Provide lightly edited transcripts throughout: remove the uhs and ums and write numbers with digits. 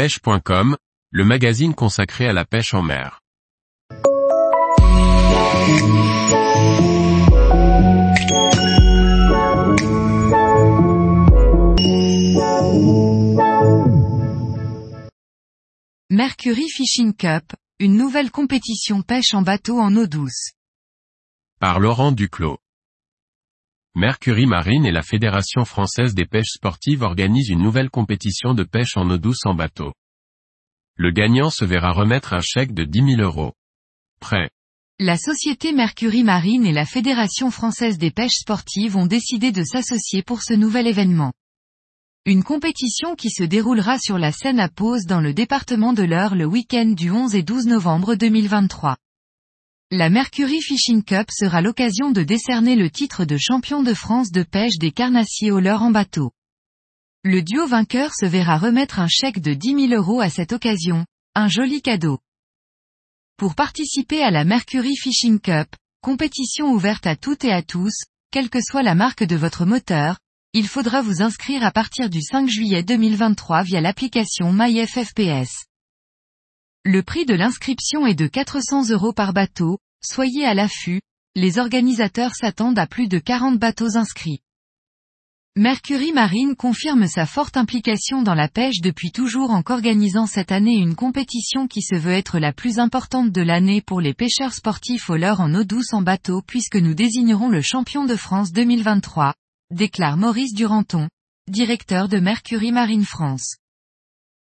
Pêche.com, le magazine consacré à la pêche en mer. Mercury Fishing Cup, une nouvelle compétition pêche en bateau en eau douce. Par Laurent Duclos. Mercury Marine et la Fédération Française des Pêches Sportives organisent une nouvelle compétition de pêche en eau douce en bateau. Le gagnant se verra remettre un chèque de 10 000 €. Prêt. La société Mercury Marine et la Fédération Française des Pêches Sportives ont décidé de s'associer pour ce nouvel événement. Une compétition qui se déroulera sur la Seine à Pose dans le département de l'Eure le week-end du 11 et 12 novembre 2023. La Mercury Fishing Cup sera l'occasion de décerner le titre de champion de France de pêche des carnassiers au leurre en bateau. Le duo vainqueur se verra remettre un chèque de 10 000 € à cette occasion, un joli cadeau. Pour participer à la Mercury Fishing Cup, compétition ouverte à toutes et à tous, quelle que soit la marque de votre moteur, il faudra vous inscrire à partir du 5 juillet 2023 via l'application MyFFPS. Le prix de l'inscription est de 400 € par bateau, soyez à l'affût, les organisateurs s'attendent à plus de 40 bateaux inscrits. Mercury Marine confirme sa forte implication dans la pêche depuis toujours en organisant cette année une compétition qui se veut être la plus importante de l'année pour les pêcheurs sportifs au leurre en eau douce en bateau puisque nous désignerons le champion de France 2023, déclare Maurice Duranton, directeur de Mercury Marine France.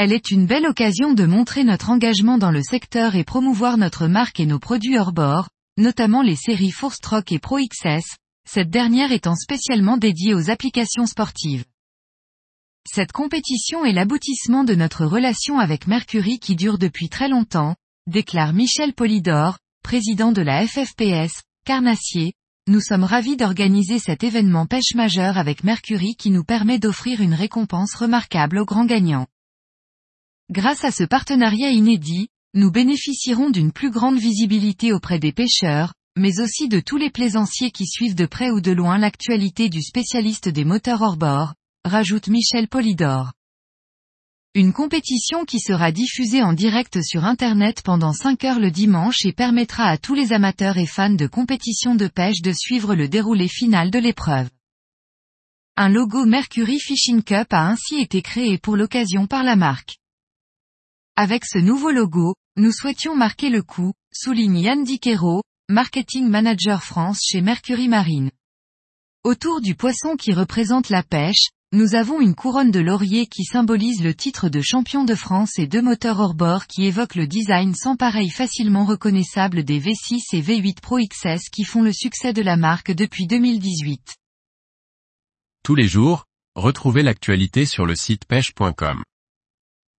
Elle est une belle occasion de montrer notre engagement dans le secteur et promouvoir notre marque et nos produits hors bord, notamment les séries Fourstroke et Pro XS, cette dernière étant spécialement dédiée aux applications sportives. Cette compétition est l'aboutissement de notre relation avec Mercury qui dure depuis très longtemps, déclare Michel Polidor, président de la FFPS, carnassier. Nous sommes ravis d'organiser cet événement pêche majeur avec Mercury qui nous permet d'offrir une récompense remarquable aux grands gagnants. Grâce à ce partenariat inédit, nous bénéficierons d'une plus grande visibilité auprès des pêcheurs, mais aussi de tous les plaisanciers qui suivent de près ou de loin l'actualité du spécialiste des moteurs hors bord, rajoute Michel Polidor. Une compétition qui sera diffusée en direct sur Internet pendant 5 heures le dimanche et permettra à tous les amateurs et fans de compétition de pêche de suivre le déroulé final de l'épreuve. Un logo Mercury Fishing Cup a ainsi été créé pour l'occasion par la marque. Avec ce nouveau logo, nous souhaitions marquer le coup, souligne Yann Dickero, Marketing Manager France chez Mercury Marine. Autour du poisson qui représente la pêche, nous avons une couronne de laurier qui symbolise le titre de champion de France et deux moteurs hors-bord qui évoquent le design sans pareil facilement reconnaissable des V6 et V8 Pro XS qui font le succès de la marque depuis 2018. Tous les jours, retrouvez l'actualité sur le site pêche.com.